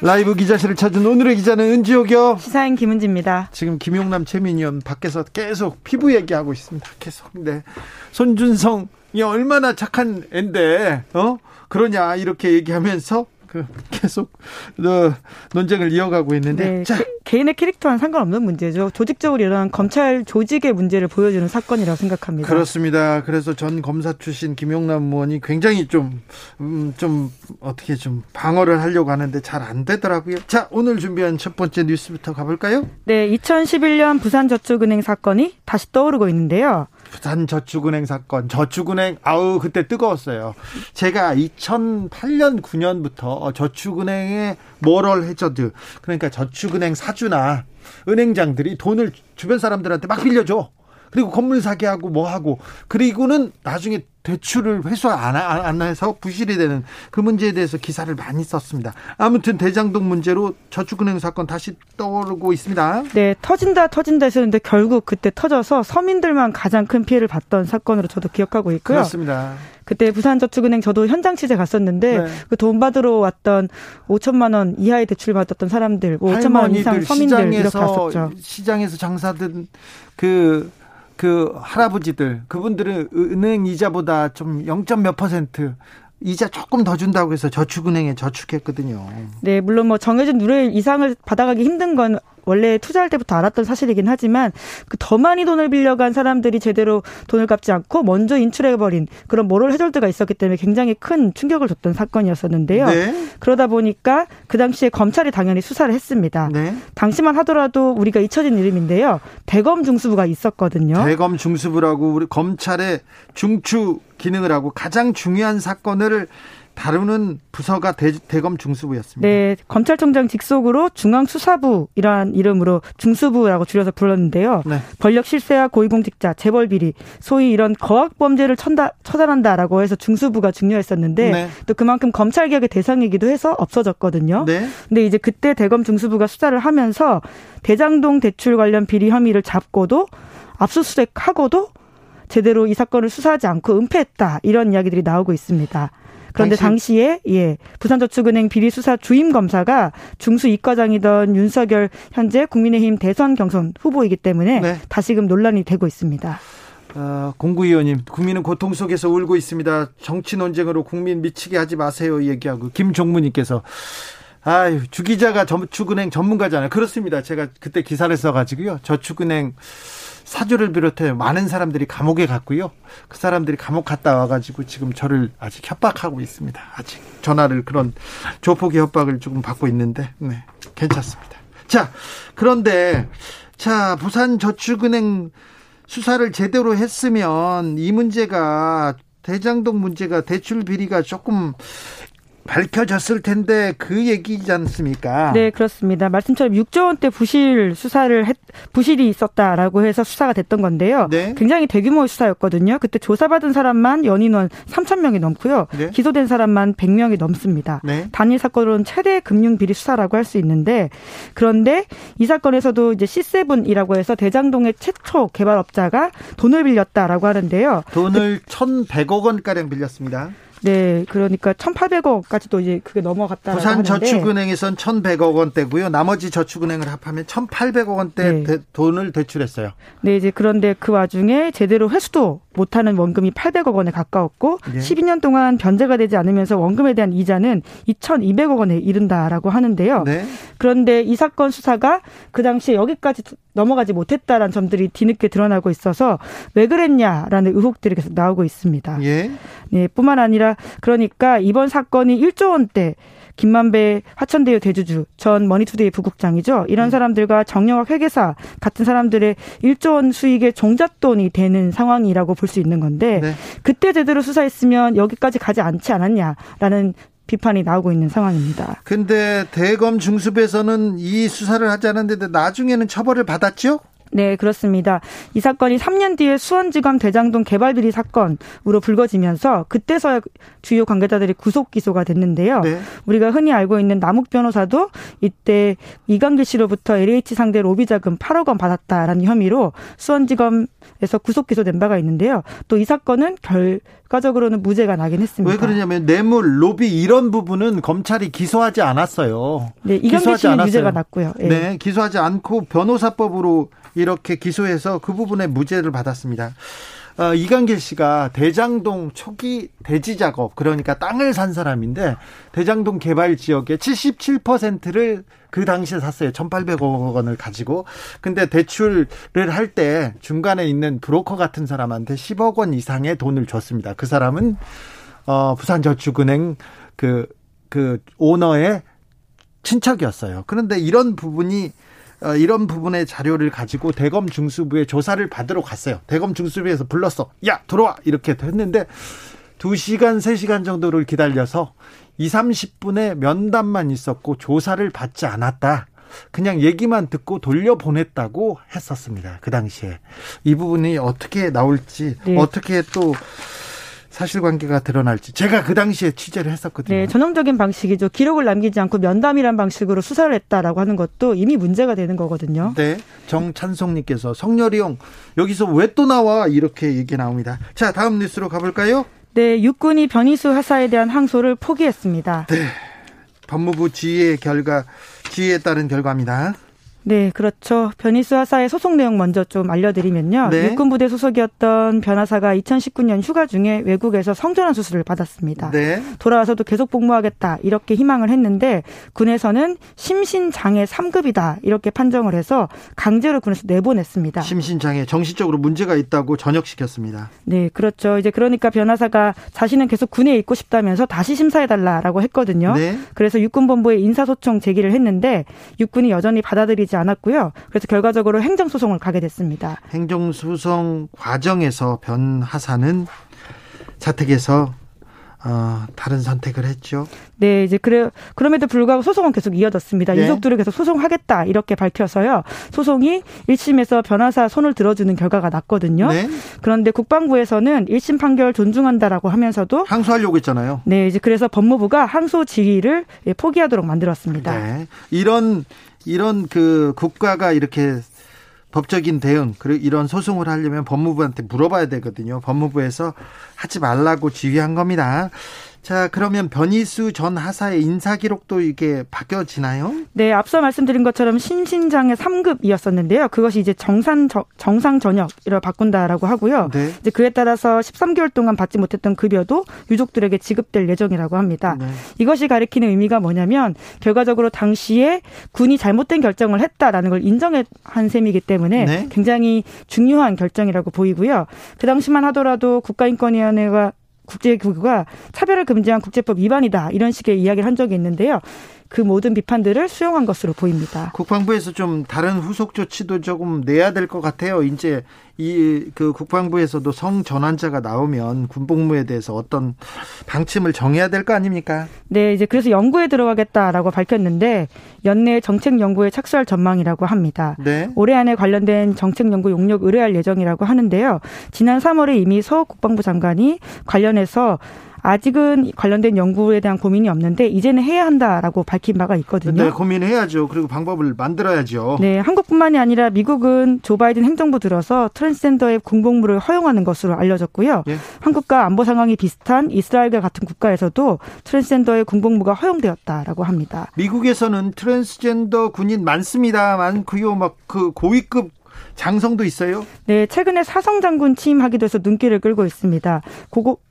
라이브 기자실을 찾은 오늘의 기자는 은지옥이요, 시사인 김은지입니다. 지금 김용남, 최민희 의원 밖에서 계속 피부 얘기하고 있습니다. 계속. 네. 손준성이 얼마나 착한 앤데 그러냐 이렇게 얘기하면서 계속 논쟁을 이어가고 있는데, 네, 자. 개인의 캐릭터와는 상관없는 문제죠. 조직적으로 일어난 검찰 조직의 문제를 보여주는 사건이라고 생각합니다. 그렇습니다. 그래서 전 검사 출신 김용남 의원이 굉장히 좀 어떻게 좀 방어를 하려고 하는데 잘 안 되더라고요. 자, 오늘 준비한 첫 번째 뉴스부터 가볼까요? 네, 2011년 부산저축은행 사건이 다시 떠오르고 있는데요. 부산저축은행 사건, 저축은행, 그때 뜨거웠어요. 제가 2008년, 9년부터 저축은행의 모럴 해저드, 그러니까 저축은행 사주나 은행장들이 돈을 주변 사람들한테 막 빌려줘. 그리고 건물 사기하고 뭐하고, 그리고는 나중에 대출을 회수 안 해서 부실이 되는 그 문제에 대해서 기사를 많이 썼습니다. 아무튼 대장동 문제로 저축은행 사건 다시 떠오르고 있습니다. 네, 터진다 했었는데 결국 그때 터져서 서민들만 가장 큰 피해를 봤던 사건으로 저도 기억하고 있고요. 그렇습니다. 그때 부산저축은행 저도 현장 취재 갔었는데, 네, 그 돈 받으러 왔던 5천만 원 이하의 대출 받았던 사람들, 5천만 원 이상 서민들 이렇게 갔었죠. 시장에서 장사든 그 할아버지들, 그분들은 은행 이자보다 좀 0.몇% 이자 조금 더 준다고 해서 저축은행에 저축했거든요. 네, 물론 뭐 정해진 누릴 이상을 받아가기 힘든 건 원래 투자할 때부터 알았던 사실이긴 하지만, 그 더 많이 돈을 빌려간 사람들이 제대로 돈을 갚지 않고 먼저 인출해버린 그런 모럴 해저드가 있었기 때문에 굉장히 큰 충격을 줬던 사건이었었는데요. 네. 그러다 보니까 그 당시에 검찰이 당연히 수사를 했습니다. 네. 당시만 하더라도 우리가 잊혀진 이름인데요, 대검 중수부가 있었거든요. 대검 중수부라고 우리 검찰의 중추 기능을 하고 가장 중요한 사건을 다루는 부서가 대검 중수부였습니다. 네, 검찰총장 직속으로 중앙수사부이란 이름으로 중수부라고 줄여서 불렀는데요. 네. 권력 실세와 고위공직자, 재벌 비리, 소위 이런 거악 범죄를 처단한다라고 해서 중수부가 중요했었는데, 네, 또 그만큼 검찰 개혁의 대상이기도 해서 없어졌거든요. 네. 근데 이제 그때 대검 중수부가 수사를 하면서 대장동 대출 관련 비리 혐의를 잡고도 압수수색하고도 제대로 이 사건을 수사하지 않고 은폐했다, 이런 이야기들이 나오고 있습니다. 그런데 당시에, 예, 부산저축은행 비리수사 주임검사가 중수 2과장이던 윤석열 현재 국민의힘 대선 경선 후보이기 때문에, 네, 다시금 논란이 되고 있습니다. 0925님, 국민은 고통 속에서 울고 있습니다. 정치 논쟁으로 국민 미치게 하지 마세요 얘기하고. 김종무님께서, 주 기자가 저축은행 전문가잖아요. 그렇습니다. 제가 그때 기사를 써가지고요, 저축은행 사주를 비롯해 많은 사람들이 감옥에 갔고요, 그 사람들이 감옥 갔다 와가지고 지금 저를 아직 협박하고 있습니다. 아직 전화를, 그런 조폭의 협박을 조금 받고 있는데, 네, 괜찮습니다. 자, 그런데, 자, 부산저축은행 수사를 제대로 했으면 이 문제가, 대장동 문제가, 대출 비리가 조금 밝혀졌을 텐데, 그 얘기지 않습니까? 네, 그렇습니다. 말씀처럼 6조 원대 부실이 있었다라고 해서 수사가 됐던 건데요. 네. 굉장히 대규모의 수사였거든요. 그때 조사받은 사람만 연인원 3,000명이 넘고요. 네. 기소된 사람만 100명이 넘습니다. 네. 단일 사건으로는 최대 금융비리 수사라고 할 수 있는데, 그런데 이 사건에서도 이제 C7이라고 해서 대장동의 최초 개발업자가 돈을 빌렸다라고 하는데요. 돈을 1,100억 원가량 빌렸습니다. 네, 그러니까 1,800억까지도 이제 그게 넘어갔다라고 하는데, 부산저축은행에선 1,100억 원대고요. 나머지 저축은행을 합하면 1,800억 원대, 네, 돈을 대출했어요. 네, 이제 그런데 그 와중에 제대로 회수도 못하는 원금이 800억 원에 가까웠고, 네, 12년 동안 변제가 되지 않으면서 원금에 대한 이자는 2,200억 원에 이른다라고 하는데요. 네. 그런데 이 사건 수사가 그 당시에 여기까지 넘어가지 못했다라는 점들이 뒤늦게 드러나고 있어서 왜 그랬냐라는 의혹들이 계속 나오고 있습니다. 예. 네, 뿐만 아니라 그러니까 이번 사건이 1조 원대, 김만배 화천대유 대주주, 전 머니투데이 부국장이죠. 이런 사람들과 정영학 회계사 같은 사람들의 1조 원 수익의 종잣돈이 되는 상황이라고 볼 수 있는 건데, 네, 그때 제대로 수사했으면 여기까지 가지 않지 않았냐라는 비판이 나오고 있는 상황입니다. 근데 대검 중수부에서는 이 수사를 하지 않았는데 나중에는 처벌을 받았죠? 네, 그렇습니다. 이 사건이 3년 뒤에 수원지검 대장동 개발비리 사건으로 불거지면서 그때서야 주요 관계자들이 구속 기소가 됐는데요. 네. 우리가 흔히 알고 있는 남욱 변호사도 이때 이강길 씨로부터 LH 상대 로비 자금 8억 원 받았다라는 혐의로 수원지검에서 구속 기소된 바가 있는데요. 또 이 사건은 결과적으로는 무죄가 나긴 했습니다. 왜 그러냐면 뇌물, 로비 이런 부분은 검찰이 기소하지 않았어요. 네, 이강길 씨는 무죄가 났고요. 네. 네, 기소하지 않고 변호사법으로 이렇게 기소해서 그 부분에 무죄를 받았습니다. 이강길 씨가 대장동 초기 대지 작업, 그러니까 땅을 산 사람인데 대장동 개발 지역의 77%를 그 당시에 샀어요. 1,800억 원을 가지고. 근데 대출을 할 때 중간에 있는 브로커 같은 사람한테 10억 원 이상의 돈을 줬습니다. 그 사람은 부산저축은행 그 오너의 친척이었어요. 그런데 이런 부분의 자료를 가지고 대검 중수부에 조사를 받으러 갔어요. 대검 중수부에서 불렀어. 야, 들어와! 이렇게 했는데 2시간, 3시간 정도를 기다려서 2, 30분의 면담만 있었고 조사를 받지 않았다. 그냥 얘기만 듣고 돌려보냈다고 했었습니다. 그 당시에. 이 부분이 어떻게 나올지, 네. 어떻게 또 사실관계가 드러날지 제가 그 당시에 취재를 했었거든요. 네, 전형적인 방식이죠. 기록을 남기지 않고 면담이란 방식으로 수사를 했다라고 하는 것도 이미 문제가 되는 거거든요. 네, 정찬송님께서 성렬이 형 여기서 왜 또 나와 이렇게 얘기 나옵니다. 자, 다음 뉴스로 가볼까요? 네, 육군이 변희수 하사에 대한 항소를 포기했습니다. 네, 법무부 지휘에 따른 결과입니다. 네, 그렇죠. 변희수 하사의 소속 내용 먼저 좀 알려드리면요. 네. 육군부대 소속이었던 변 하사가 2019년 휴가 중에 외국에서 성전환 수술을 받았습니다. 네. 돌아와서도 계속 복무하겠다 이렇게 희망을 했는데 군에서는 심신장애 3급이다 이렇게 판정을 해서 강제로 군에서 내보냈습니다. 심신장애 정신적으로 문제가 있다고 전역시켰습니다. 네, 그렇죠. 이제 그러니까 변 하사가 자신은 계속 군에 있고 싶다면서 다시 심사해달라라고 했거든요. 네. 그래서 육군본부에 인사소송 제기를 했는데 육군이 여전히 받아들이지 않았고요. 그래서 결과적으로 행정소송을 가게 됐습니다. 행정소송 과정에서 변 하사는 자택에서 다른 선택을 했죠. 네, 이제 그럼에도 불구하고 소송은 계속 이어졌습니다. 네. 유족들을 계속 소송하겠다 이렇게 밝혀서요. 소송이 1심에서 변호사 손을 들어주는 결과가 났거든요. 네. 그런데 국방부에서는 1심 판결 존중한다라고 하면서도 항소하려고 했잖아요. 네, 이제 그래서 법무부가 항소 지휘를 포기하도록 만들었습니다. 네, 이런 그 국가가 이렇게 법적인 대응 그리고 이런 소송을 하려면 법무부한테 물어봐야 되거든요. 법무부에서 하지 말라고 지휘한 겁니다. 자, 그러면 변희수 전 하사의 인사기록도 이게 바뀌어지나요? 네, 앞서 말씀드린 것처럼 심신장애 3급이었었는데요. 그것이 이제 정상 전역으로 바꾼다라고 하고요. 네. 이제 그에 따라서 13개월 동안 받지 못했던 급여도 유족들에게 지급될 예정이라고 합니다. 네. 이것이 가리키는 의미가 뭐냐면 결과적으로 당시에 군이 잘못된 결정을 했다라는 걸 인정한 셈이기 때문에 네. 굉장히 중요한 결정이라고 보이고요. 그 당시만 하더라도 국가인권위원회가 국제기구가 차별을 금지한 국제법 위반이다 이런 식의 이야기를 한 적이 있는데요. 그 모든 비판들을 수용한 것으로 보입니다. 국방부에서 좀 다른 후속 조치도 조금 내야 될 것 같아요. 이제 그 국방부에서도 성전환자가 나오면 군복무에 대해서 어떤 방침을 정해야 될 거 아닙니까? 네, 이제 그래서 연구에 들어가겠다라고 밝혔는데 연내 정책 연구에 착수할 전망이라고 합니다. 네. 올해 안에 관련된 정책 연구 용역 의뢰할 예정이라고 하는데요. 지난 3월에 이미 서욱 국방부 장관이 관련해서 아직은 관련된 연구에 대한 고민이 없는데 이제는 해야 한다라고 밝힌 바가 있거든요. 네, 고민해야죠. 그리고 방법을 만들어야죠. 네, 한국뿐만이 아니라 미국은 조 바이든 행정부 들어서 트랜스젠더의 군복무를 허용하는 것으로 알려졌고요. 예. 한국과 안보 상황이 비슷한 이스라엘과 같은 국가에서도 트랜스젠더의 군복무가 허용되었다라고 합니다. 미국에서는 트랜스젠더 군인 많습니다만 그 고위급 장성도 있어요? 네, 최근에 사성 장군 취임하기도 해서 눈길을 끌고 있습니다.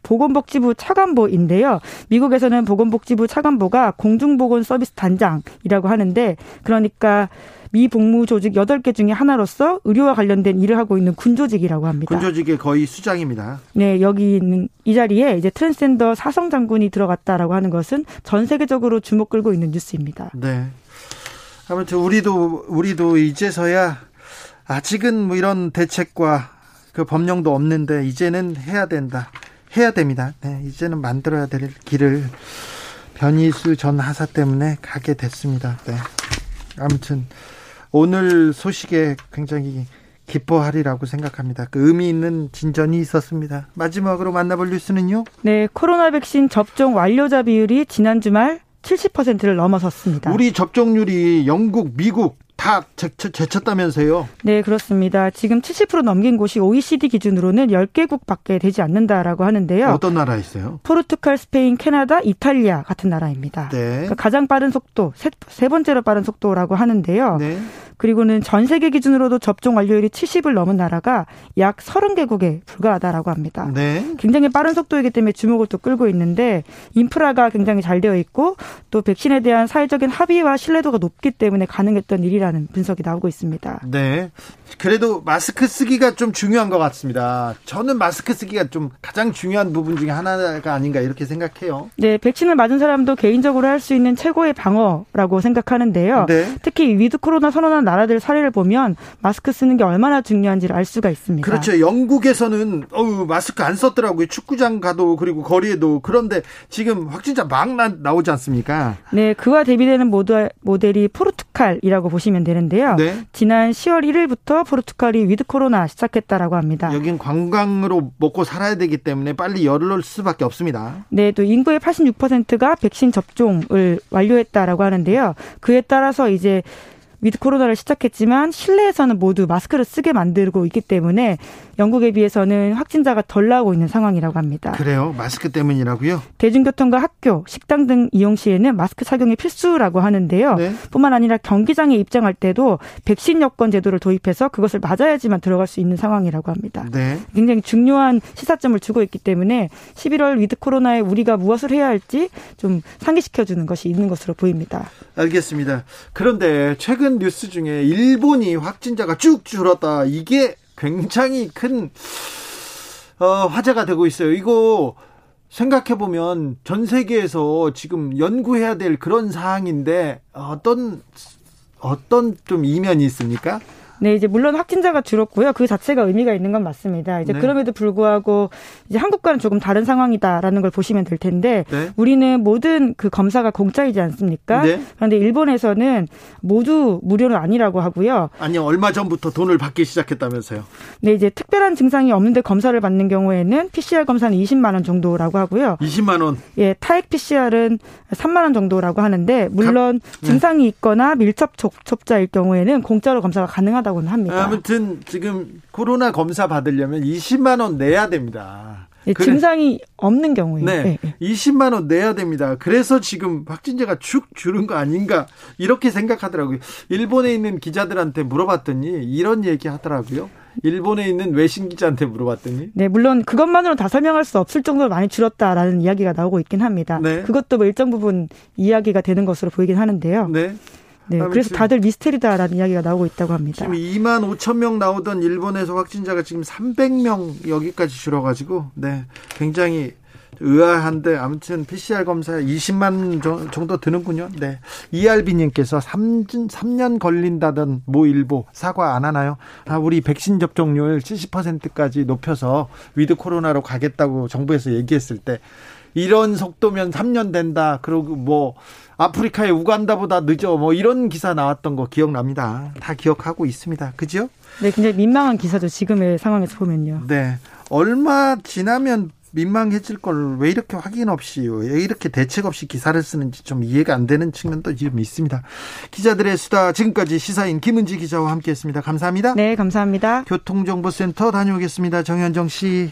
보건복지부 차관보인데요. 미국에서는 보건복지부 차관보가 공중보건서비스 단장이라고 하는데 그러니까 미 복무조직 8개 중에 하나로서 의료와 관련된 일을 하고 있는 군조직이라고 합니다. 군조직의 거의 수장입니다. 네, 여기 있는 이 자리에 이제 트랜스젠더 사성 장군이 들어갔다라고 하는 것은 전 세계적으로 주목 끌고 있는 뉴스입니다. 네, 아무튼 우리도 이제서야 아직은 뭐 이런 대책과 그 법령도 없는데 이제는 해야 됩니다. 네, 이제는 만들어야 될 길을 변희수 전 하사 때문에 가게 됐습니다. 네. 아무튼 오늘 소식에 굉장히 기뻐하리라고 생각합니다. 그 의미 있는 진전이 있었습니다. 마지막으로 만나볼 뉴스는요? 네, 코로나 백신 접종 완료자 비율이 지난 주말 70%를 넘어섰습니다. 우리 접종률이 영국, 미국 다 제쳤다면서요? 네, 그렇습니다. 지금 70% 넘긴 곳이 OECD 기준으로는 10개국밖에 되지 않는다라고 하는데요. 어떤 나라에 있어요? 포르투갈, 스페인, 캐나다, 이탈리아 같은 나라입니다. 네. 그러니까 가장 빠른 속도, 세 번째로 빠른 속도라고 하는데요. 네. 그리고는 전 세계 기준으로도 접종 완료율이 70을 넘은 나라가 약 30개국에 불과하다라고 합니다. 네. 굉장히 빠른 속도이기 때문에 주목을 또 끌고 있는데 인프라가 굉장히 잘 되어 있고 또 백신에 대한 사회적인 합의와 신뢰도가 높기 때문에 가능했던 일이라는 분석이 나오고 있습니다. 네. 그래도 마스크 쓰기가 좀 중요한 것 같습니다. 저는 마스크 쓰기가 좀 가장 중요한 부분 중에 하나가 아닌가 이렇게 생각해요. 네. 백신을 맞은 사람도 개인적으로 할 수 있는 최고의 방어라고 생각하는데요. 네. 특히 위드 코로나 선언한 나라들 사례를 보면 마스크 쓰는 게 얼마나 중요한지를 알 수가 있습니다. 그렇죠. 영국에서는 마스크 안 썼더라고요. 축구장 가도 그리고 거리에도. 그런데 지금 확진자 막 나오지 않습니까? 네. 그와 대비되는 모델이 포르투갈이라고 보시면 되는데요. 네. 지난 10월 1일부터 포르투갈이 위드 코로나 시작했다라고 합니다. 여긴 관광으로 먹고 살아야 되기 때문에 빨리 열을 수밖에 없습니다. 네. 또 인구의 86%가 백신 접종을 완료했다라고 하는데요. 그에 따라서 이제 위드 코로나를 시작했지만 실내에서는 모두 마스크를 쓰게 만들고 있기 때문에 영국에 비해서는 확진자가 덜 나오고 있는 상황이라고 합니다. 그래요? 마스크 때문이라고요? 대중교통과 학교, 식당 등 이용 시에는 마스크 착용이 필수라고 하는데요. 네. 뿐만 아니라 경기장에 입장할 때도 백신 여권 제도를 도입해서 그것을 맞아야지만 들어갈 수 있는 상황이라고 합니다. 네. 굉장히 중요한 시사점을 주고 있기 때문에 11월 위드 코로나에 우리가 무엇을 해야 할지 좀 상기시켜주는 것이 있는 것으로 보입니다. 알겠습니다. 그런데 최근 뉴스 중에 일본이 확진자가 쭉 줄었다. 이게 굉장히 큰 화제가 되고 있어요. 이거 생각해보면 전 세계에서 지금 연구해야 될 그런 사항인데 어떤 좀 이면이 있습니까? 네, 이제 물론 확진자가 줄었고요. 그 자체가 의미가 있는 건 맞습니다. 이제 네. 그럼에도 불구하고 이제 한국과는 조금 다른 상황이다라는 걸 보시면 될 텐데 네. 우리는 모든 그 검사가 공짜이지 않습니까? 네. 그런데 일본에서는 모두 무료는 아니라고 하고요. 아니요, 얼마 전부터 돈을 받기 시작했다면서요? 네, 이제 특별한 증상이 없는데 검사를 받는 경우에는 PCR 검사는 20만 원 정도라고 하고요. 20만 원? 예, 타액 PCR은 3만 원 정도라고 하는데 물론 증상이 있거나 밀접 접촉자일 경우에는 공짜로 검사가 가능하다. 합니다. 아무튼 지금 코로나 검사 받으려면 20만 원 내야 됩니다. 예, 그래. 증상이 없는 경우에 네. 네. 20만 원 내야 됩니다. 그래서 지금 확진자가 쭉 줄은 거 아닌가 이렇게 생각하더라고요. 일본에 있는 기자들한테 물어봤더니 이런 얘기 하더라고요. 일본에 있는 외신 기자한테 물어봤더니 네, 물론 그것만으로 다 설명할 수 없을 정도로 많이 줄었다라는 이야기가 나오고 있긴 합니다. 네. 그것도 뭐 일정 부분 이야기가 되는 것으로 보이긴 하는데요. 네. 네, 그래서 다들 미스테리다라는 이야기가 나오고 있다고 합니다. 지금 2만 5천 명 나오던 일본에서 확진자가 지금 300명 여기까지 줄어가지고 네, 굉장히 의아한데 아무튼 PCR 검사 20만 정도 드는군요. 네, 이알비님께서 3년 걸린다던 모 일보 사과 안 하나요? 아, 우리 백신 접종률 70%까지 높여서 위드 코로나로 가겠다고 정부에서 얘기했을 때 이런 속도면 3년 된다. 그리고 뭐 아프리카의 우간다보다 늦어. 뭐 이런 기사 나왔던 거 기억납니다. 다 기억하고 있습니다. 그죠? 네, 굉장히 민망한 기사죠. 지금의 상황에서 보면요. 네, 얼마 지나면 민망해질 걸 왜 이렇게 확인 없이 왜 이렇게 대책 없이 기사를 쓰는지 좀 이해가 안 되는 측면도 지금 있습니다. 기자들의 수다 지금까지 시사인 김은지 기자와 함께했습니다. 감사합니다. 네, 감사합니다. 교통정보센터 다녀오겠습니다. 정현정 씨.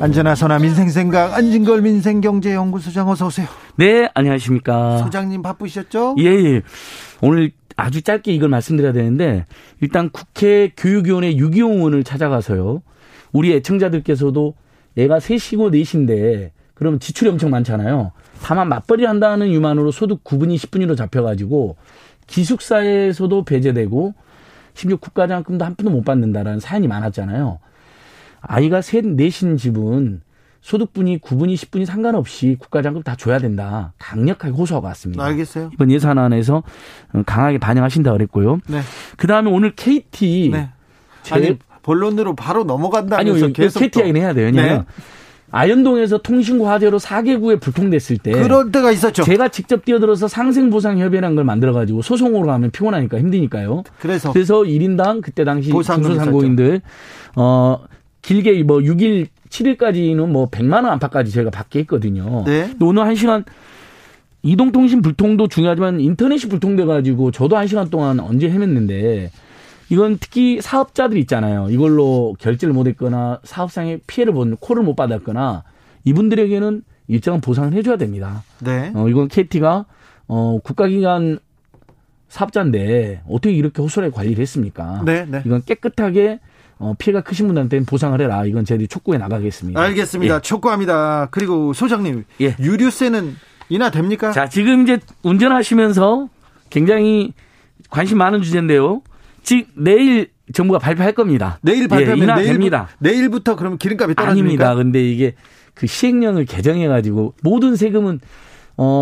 안전한 선화 민생생각 안진걸 민생경제연구소장 어서 오세요. 네, 안녕하십니까. 소장님 바쁘셨죠? 예. 오늘 아주 짧게 이걸 말씀드려야 되는데 일단 국회 교육위원회 유기홍 의원을 찾아가서요. 우리 애청자들께서도 애가 3시고 4시인데 그러면 지출이 엄청 많잖아요. 다만 맞벌이 한다는 이유만으로 소득 9분위 10분위로 잡혀가지고 기숙사에서도 배제되고 16국가장학금도 한 푼도 못 받는다라는 사연이 많았잖아요. 아이가 셋, 넷인 집은 소득분위, 9분위, 10분위 상관없이 국가장학금 다 줘야 된다. 강력하게 호소하고 왔습니다. 알겠어요. 이번 예산안에서 강하게 반영하신다 그랬고요. 네. 그다음에 오늘 KT. 네. 아니 본론으로 바로 넘어간다면서 아니요, 계속. KT 얘기는 해야 돼요. 왜냐하면 네. 아현동에서 통신구 화재로 4개구에 불통됐을 때 그런 때가 있었죠. 제가 직접 뛰어들어서 상생보상협의회라는 걸 만들어가지고 소송으로 가면 피곤하니까 힘드니까요. 그래서 1인당 그때 당시 중소상공인들 길게 뭐 6일 7일까지는 뭐 100만 원 안팎까지 저희가 받게 했거든요. 네. 오늘 1시간 이동통신 불통도 중요하지만 인터넷이 불통돼가지고 저도 1시간 동안 언제 헤맸는데 이건 특히 사업자들 있잖아요. 이걸로 결제를 못했거나 사업상에 피해를 본 콜을 못 받았거나 이분들에게는 일정한 보상을 해줘야 됩니다. 네. 이건 KT가 국가기관 사업자인데 어떻게 이렇게 호소하게 관리를 했습니까? 네, 네. 이건 깨끗하게 피해가 크신 분한테는 보상을 해라. 이건 저희들이 촉구해 나가겠습니다. 알겠습니다. 예. 촉구합니다. 그리고 소장님 예. 유류세는 인하됩니까? 자, 지금 이제 운전하시면서 굉장히 관심 많은 주제인데요. 즉 내일 정부가 발표할 겁니다. 내일 발표하면 예, 인하됩니다. 내일부터 그러면 기름값이 떨어집니까? 아닙니다. 근데 이게 그 시행령을 개정해가지고 모든 세금은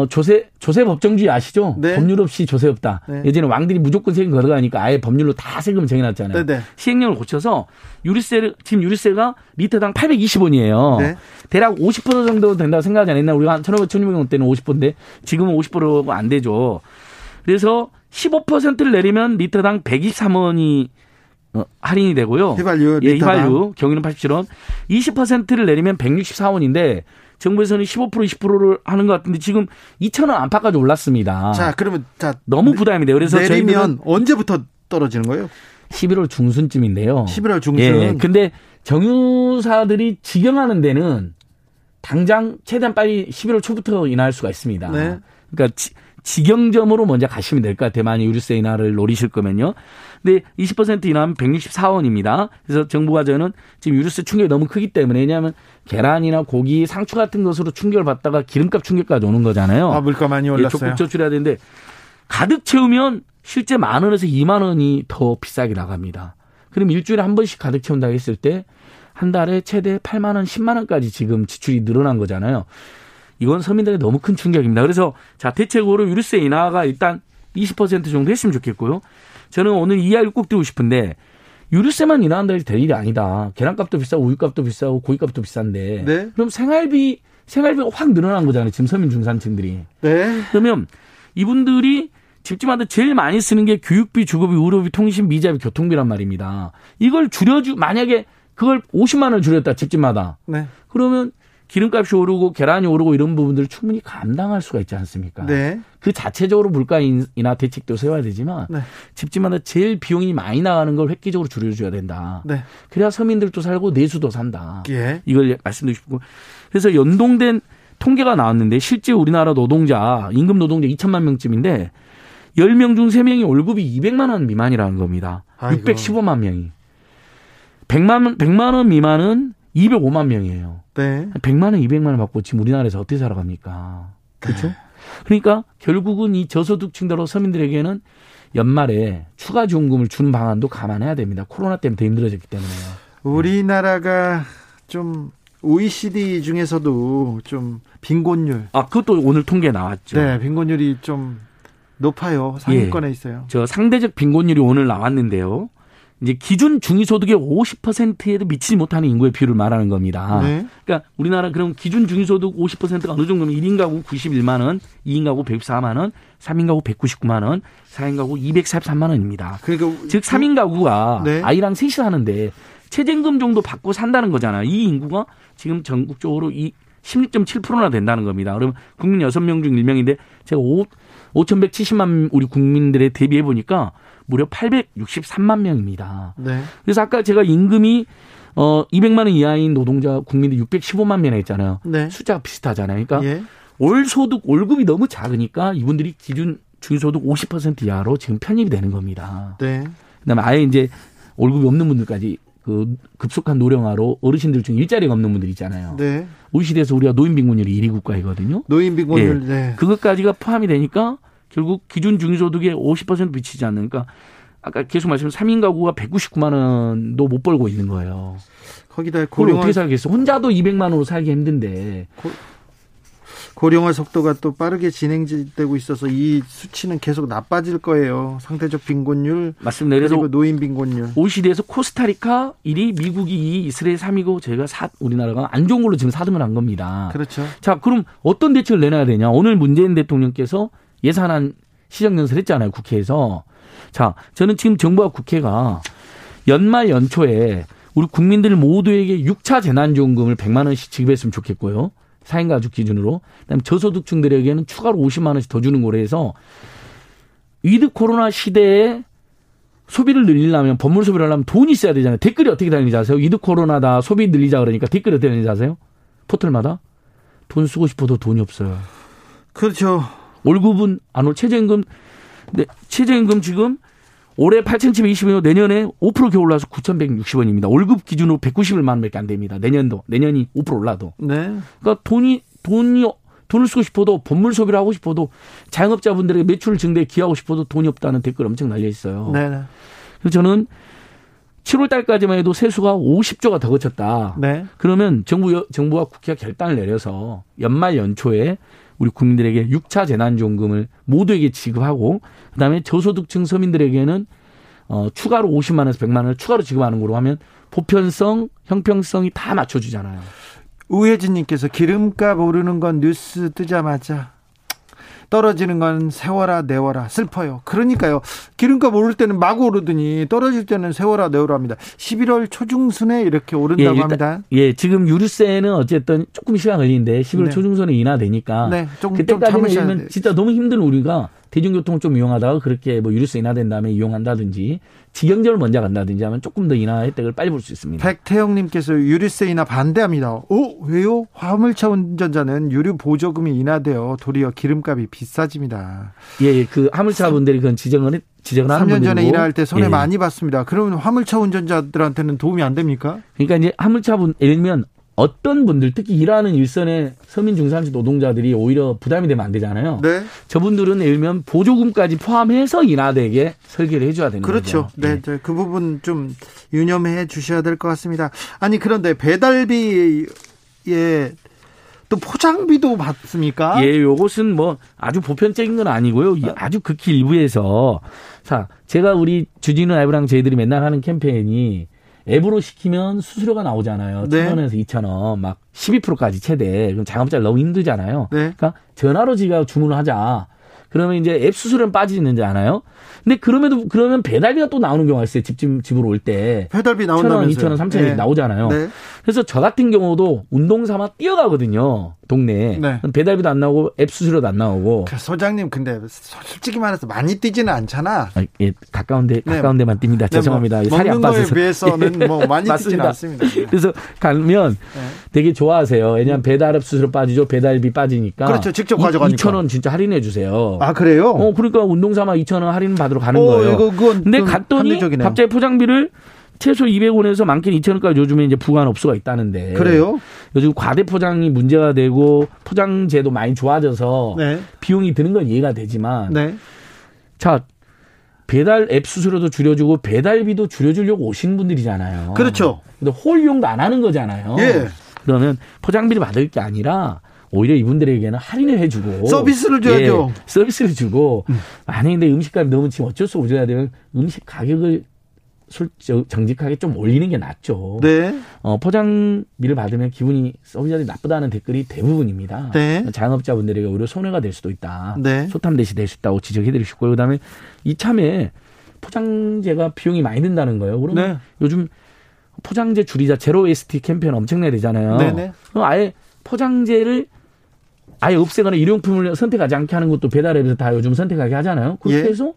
조세 법정주의 아시죠? 네. 법률 없이 조세 없다. 네. 예전에 왕들이 무조건 세금 걸어가니까 아예 법률로 다 세금을 정해놨잖아요. 네, 네. 시행령을 고쳐서 유류세를 지금 유류세가 리터당 820원이에요. 네. 대략 50% 정도 된다고 생각하잖아요. 옛날 우리가 한 1,500, 1,600원 때는 50%인데 지금은 50%가 안 되죠. 그래서 15%를 내리면 리터당 123원이 할인이 되고요. 휘발유, 예, 휘발유 경유는 87원. 20%를 내리면 164원인데 정부에서는 15%, 20%를 하는 것 같은데 지금 2,000원 안팎까지 올랐습니다. 자, 그러면 자 너무 부담이 돼요. 그래서 내리면 언제부터 떨어지는 거예요? 11월 중순쯤인데요. 11월 중순. 예, 근데 정유사들이 직영하는 데는 당장 최대한 빨리 11월 초부터 인하할 수가 있습니다. 네. 그러니까 직영점으로 먼저 가시면 될 것 같아요. 만약 유류세 인하를 노리실 거면요. 근데 20% 인하면 164원입니다. 그래서 정부가 저는 지금 유류세 충격이 너무 크기 때문에 왜냐하면 계란이나 고기, 상추 같은 것으로 충격을 받다가 기름값 충격까지 오는 거잖아요. 아, 물가 많이 올랐어요. 조금 저출해야 되는데 가득 채우면 실제 10,000원에서 20,000원이 더 비싸게 나갑니다. 그럼 일주일에 한 번씩 가득 채운다고 했을 때 한 달에 최대 80,000원, 100,000원까지 지금 지출이 늘어난 거잖아요. 이건 서민들에게 너무 큰 충격입니다. 그래서 자 대책으로 유류세 인하가 일단 20% 정도 했으면 좋겠고요. 저는 오늘 이 이야기를 꼭 드리고 싶은데 유류세만 인하한다 해서 될 일이 아니다. 계란값도 비싸고 우유값도 비싸고 고기값도 비싼데 네? 그럼 생활비가 확 늘어난 거잖아요. 지금 서민 중산층들이. 네. 그러면 이분들이 집집마다 제일 많이 쓰는 게 교육비, 주거비, 의료비, 통신비, 이자비, 교통비란 말입니다. 이걸 만약에 그걸 50만 원 줄였다 집집마다. 네. 그러면 기름값이 오르고 계란이 오르고 이런 부분들을 충분히 감당할 수가 있지 않습니까? 네. 그 자체적으로 물가 인하 대책도 세워야 되지만 네. 집집마다 제일 비용이 많이 나가는 걸 획기적으로 줄여줘야 된다. 네. 그래야 서민들도 살고 내수도 산다. 예. 이걸 말씀드리고 싶고. 그래서 연동된 통계가 나왔는데 실제 우리나라 노동자, 임금 노동자 2천만 명쯤인데 10명 중 3명이 월급이 200만 원 미만이라는 겁니다. 아이고. 615만 명이. 100만 원 미만은 205만 명이에요. 네. 100만 원, 200만 원 받고 지금 우리나라에서 어떻게 살아갑니까? 그렇죠? 네. 그러니까 결국은 이 저소득층대로 서민들에게는 연말에 추가 지원금을 주는 방안도 감안해야 됩니다. 코로나 때문에 더 힘들어졌기 때문에요. 우리나라가 좀 OECD 중에서도 좀 빈곤율. 아, 그것도 오늘 통계 나왔죠. 네, 빈곤율이 좀 높아요. 상위권에 예. 있어요. 저 상대적 빈곤율이 오늘 나왔는데요. 이제 기준 중위소득의 50%에도 미치지 못하는 인구의 비율을 말하는 겁니다. 네. 그러니까 우리나라 그럼 기준 중위소득 50%가 어느 정도면 1인 가구 91만 원, 2인 가구 164만 원, 3인 가구 199만 원, 4인 가구 243만 원입니다. 그러니까 즉 3인 가구가 네. 아이랑 셋이 사는데 최저임금 정도 받고 산다는 거잖아요. 이 인구가 지금 전국적으로 16.7%나 된다는 겁니다. 그러면 국민 6명 중 1명인데 제가 5,170만 우리 국민들에 대비해 보니까 무려 863만 명입니다. 네. 그래서 아까 제가 임금이 200만 원 이하인 노동자 국민들 615만 명 했잖아요. 네. 숫자가 비슷하잖아요. 그러니까 예. 월급이 너무 작으니까 이분들이 기준 중위소득 50% 이하로 지금 편입이 되는 겁니다. 네. 그다음에 아예 이제 월급이 없는 분들까지 그 급속한 노령화로 어르신들 중에 일자리가 없는 분들 있잖아요. 네. OECD에서 우리가 노인 빈곤율이 1위 국가이거든요. 노인 빈곤율. 네. 그것까지가 포함이 되니까 결국 기준 중위소득의 50% 미치지 않으니까 아까 계속 말씀하신 3인 가구가 199만 원도 못 벌고 있는 거예요. 거기다 고령화. 어떻게 살겠어? 혼자도 200만 원으로 살기 힘든데. 고령화 속도가 또 빠르게 진행되고 있어서 이 수치는 계속 나빠질 거예요. 상대적 빈곤율, 맞습니다. 그리고 노인 빈곤율. OECD에서 코스타리카 1위, 미국이 2위, 이스라엘 3위고 저희가 4, 우리나라가 안 좋은 걸로 지금 4등을 한 겁니다. 그렇죠. 자, 그럼 어떤 대책을 내놔야 되냐. 오늘 문재인 대통령께서 예산안 시정연설 했잖아요. 국회에서. 자, 저는 지금 정부와 국회가 연말 연초에 우리 국민들 모두에게 6차 재난지원금을 100만 원씩 지급했으면 좋겠고요. 4인 가족 기준으로. 그다음에 저소득층들에게는 추가로 50만 원씩 더 주는 거로 해서 위드 코로나 시대에 소비를 늘리려면, 법물 소비를 하려면 돈이 있어야 되잖아요. 댓글이 어떻게 다니는지 아세요? 위드 코로나다, 소비 늘리자 그러니까 댓글이 어떻게 다니는지 아세요? 포털마다. 돈 쓰고 싶어도 돈이 없어요. 그렇죠. 월급은 안 올, 최저임금. 네, 최저임금 지금 올해 8,720원이고 내년에 5% 겨울 올라서 9,160원입니다. 월급 기준으로 191만 원밖에 안 됩니다. 내년도. 내년이 5% 올라도. 네. 그러니까 돈을 쓰고 싶어도, 본물 소비를 하고 싶어도, 자영업자분들에게 매출 증대에 기여하고 싶어도 돈이 없다는 댓글 엄청 날려 있어요. 네. 그래서 저는 7월 달까지만 해도 세수가 50조가 더 거쳤다. 네. 그러면 정부와 국회가 결단을 내려서 연말 연초에 우리 국민들에게 6차 재난지원금을 모두에게 지급하고 그다음에 저소득층 서민들에게는 추가로 50만 원에서 100만 원을 추가로 지급하는 걸로 하면 보편성, 형평성이 다 맞춰주잖아요. 우혜진 님께서 기름값 오르는 건 뉴스 뜨자마자 떨어지는 건 세워라 내워라 슬퍼요. 그러니까요. 기름값 오를 때는 막 오르더니 떨어질 때는 세워라 내워라 합니다. 11월 초중순에 이렇게 오른다고 합니다. 예, 지금 유류세는 어쨌든 조금 시간 걸리는데 11월 초중순에 인하되니까 그때까지는 진짜 너무 힘든 우리가 대중교통을 좀 이용하다가 그렇게 뭐 유류세 인하된 다음에 이용한다든지 직영점을 먼저 간다든지 하면 조금 더 인하 혜택을 빨리 볼 수 있습니다. 백태영님께서 유류세 인하 반대합니다. 왜요? 화물차 운전자는 유류 보조금이 인하되어 도리어 기름값이 비싸집니다. 예, 그 화물차분들이 그건 지정을 하는 분들이고 3년 전에 인하할 때 손해 많이 봤습니다. 그러면 화물차 운전자들한테는 도움이 안 됩니까? 그러니까 이제 화물차분, 예를 들면 어떤 분들, 특히 일하는 일선의 서민 중산층 노동자들이 오히려 부담이 되면 안 되잖아요. 네. 저분들은 예를 들면 보조금까지 포함해서 인하되게 설계를 해줘야 되는 거죠. 그렇죠. 네, 네. 그 부분 좀 유념해 주셔야 될 것 같습니다. 아니, 그런데 배달비에 또 포장비도 받습니까? 예, 요것은 뭐 아주 보편적인 건 아니고요. 아주 극히 일부에서. 자, 제가 우리 주진우 라이브랑 저희들이 맨날 하는 캠페인이 앱으로 시키면 수수료가 나오잖아요. 1,000원에서 2,000원, 막 12%까지 최대. 그럼 자영업자를 너무 힘들잖아요. 네. 그러니까 전화로 지가 주문을 하자. 그러면 이제 앱 수수료는 빠지는지 않아요? 근데 그러면 배달비가 또 나오는 경우가 있어요. 집으로 올 때. 배달비 나온다면서요. 1,000원, 2,000원, 3,000원 나오잖아요. 네. 그래서 저 같은 경우도 운동 삼아 뛰어가거든요. 동네에. 네. 배달비도 안 나오고 앱 수수료도 안 나오고. 소장님, 근데 솔직히 말해서 많이 뛰지는 않잖아. 아, 예, 가까운 데만 뜁니다. 죄송합니다. 뭐, 살이 안 빠져서. 먹는 거에 비해서는 뭐 많이 뛰지는 않습니다. 네. 그래서 가면 되게 좋아하세요. 왜냐하면 배달앱 수수료 빠지죠. 배달비 빠지니까. 그렇죠. 직접 가져가니까. 2,000원 진짜 할인해 주세요. 아, 그래요? 그러니까 운동 삼아 2,000원 할인 받으러 가는 거예요. 근데 갔더니 합리적이네요. 갑자기 포장비를 최소 200원에서 많게는 2,000원까지 요즘에 이제 부관업소가 있다는데. 그래요? 요즘 과대포장이 문제가 되고 포장제도 많이 좋아져서 비용이 드는 건 이해가 되지만 자, 배달 앱 수수료도 줄여주고 배달비도 줄여주려고 오신 분들이잖아요. 그렇죠. 근데 홀 이용도 안 하는 거잖아요. 예. 그러면 포장비를 받을 게 아니라 오히려 이분들에게는 할인을 해주고 서비스를 줘야죠. 예, 서비스를 주고 아니 근데 음식값이 너무 지금 어쩔 수 없이 올려야 되면 음식 가격을 정직하게 좀 올리는 게 낫죠. 네. 포장비를 받으면 기분이 소비자들이 나쁘다는 댓글이 대부분입니다. 네. 자영업자분들에게 오히려 손해가 될 수도 있다. 네. 소탐대시 될 수 있다고 지적해드리고 싶고요. 그다음에 이참에 포장재가 비용이 많이 든다는 거예요. 그러면 요즘 포장재 줄이자 제로 OST 캠페인 엄청나게 되잖아요. 네네. 그럼 아예 포장재를 아예 없애거나 일용품을 선택하지 않게 하는 것도 배달앱에서 다 요즘 선택하게 하잖아요. 그렇게 해서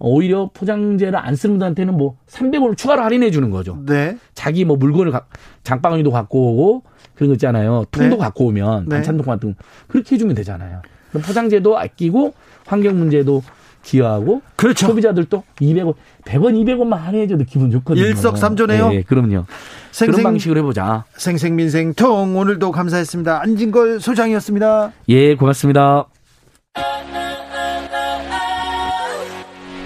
오히려 포장재를 안 쓰는 분들한테는 뭐 300원을 추가로 할인해 주는 거죠. 네. 자기 뭐 물건을 장바구니도 갖고 오고 그런 거 있잖아요. 통도 갖고 오면 반찬통 같은 거 그렇게 해주면 되잖아요. 그럼 포장재도 아끼고 환경 문제도 기여하고 그렇죠. 소비자들도 200원, 100원, 200원만 할애해줘도 기분 좋거든요. 일석삼조네요. 네, 그럼요. 그런 방식으로 해보자. 생생민생통 오늘도 감사했습니다. 안진걸 소장이었습니다. 예, 고맙습니다.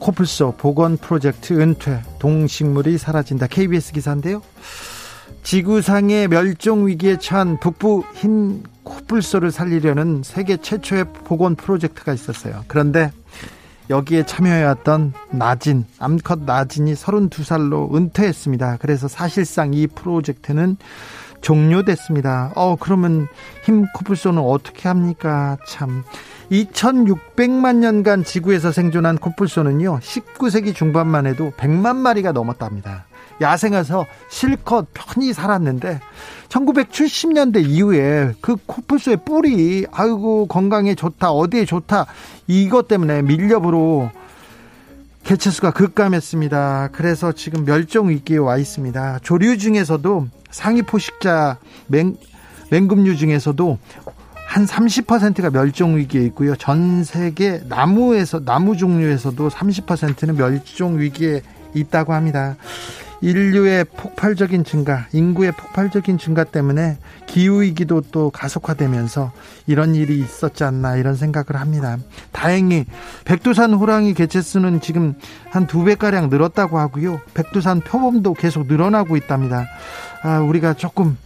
코뿔소 복원 프로젝트 은퇴, 동식물이 사라진다. KBS 기사인데요. 지구상의 멸종 위기에 처한 북부 흰 코뿔소를 살리려는 세계 최초의 복원 프로젝트가 있었어요. 그런데 여기에 참여해왔던 나진, 암컷 나진이 32살로 은퇴했습니다. 그래서 사실상 이 프로젝트는 종료됐습니다. 그러면 흰 코뿔소는 어떻게 합니까? 참, 2600만 년간 지구에서 생존한 코뿔소는요 19세기 중반만 해도 100만 마리가 넘었답니다. 야생에서 실컷 편히 살았는데 1970년대 이후에 그 코뿔소의 뿔이 아이고 건강에 좋다 어디에 좋다 이것 때문에 밀렵으로 개체수가 급감했습니다. 그래서 지금 멸종위기에 와 있습니다. 조류 중에서도 상위 포식자 맹금류 중에서도 한 30%가 멸종위기에 있고요. 전 세계 나무 종류에서도 30%는 멸종위기에 있다고 합니다. 인류의 폭발적인 증가, 인구의 폭발적인 증가 때문에 기후위기도 또 가속화되면서 이런 일이 있었지 않나 이런 생각을 합니다. 다행히 백두산 호랑이 개체수는 지금 한 2배가량 늘었다고 하고요. 백두산 표범도 계속 늘어나고 있답니다. 우리가 조금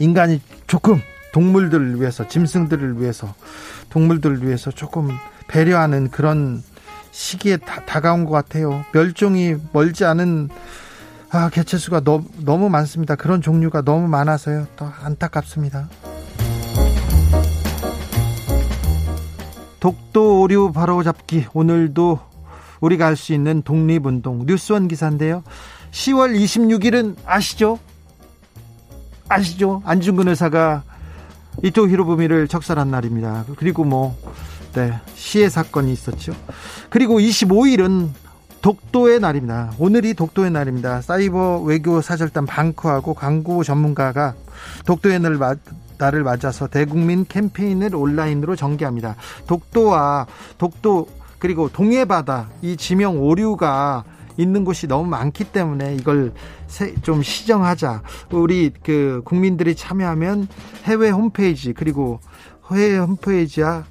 인간이 조금 동물들을 위해서 짐승들을 위해서 동물들을 위해서 조금 배려하는 그런 시기에 다가온 것 같아요. 멸종이 멀지 않은 개체수가 너무 많습니다. 그런 종류가 너무 많아서요. 또 안타깝습니다. 독도 오류 바로잡기 오늘도 우리가 할 수 있는 독립운동 뉴스원 기사인데요. 10월 26일은 아시죠? 안중근 의사가 이토 히로부미를 척살한 날입니다. 그리고 시해 사건이 있었죠. 그리고 25일은 독도의 날입니다. 오늘이 독도의 날입니다. 사이버 외교 사절단 방크하고 광고 전문가가 독도의 날을 맞아서 대국민 캠페인을 온라인으로 전개합니다. 독도 그리고 동해바다 이 지명 오류가 있는 곳이 너무 많기 때문에 이걸 좀 시정하자. 우리 국민들이 참여하면 해외 홈페이지 그리고 해외 홈페이지와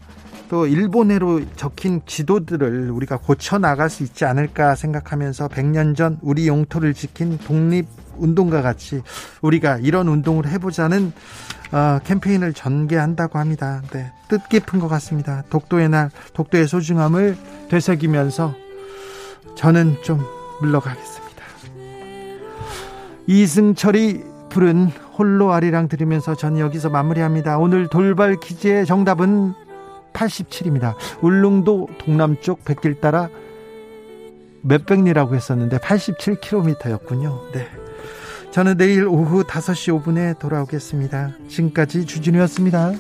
또 일본해로 적힌 지도들을 우리가 고쳐나갈 수 있지 않을까 생각하면서 100년 전 우리 영토를 지킨 독립운동과 같이 우리가 이런 운동을 해보자는 캠페인을 전개한다고 합니다. 네, 뜻깊은 것 같습니다. 독도의 날, 독도의 소중함을 되새기면서 저는 좀 물러가겠습니다. 이승철이 부른 홀로 아리랑 들으면서 저는 여기서 마무리합니다. 오늘 돌발 퀴즈의 정답은 87입니다. 울릉도 동남쪽 백길 따라 몇백리라고 했었는데 87km였군요. 네. 저는 내일 오후 5시 5분에 돌아오겠습니다. 지금까지 주진우였습니다.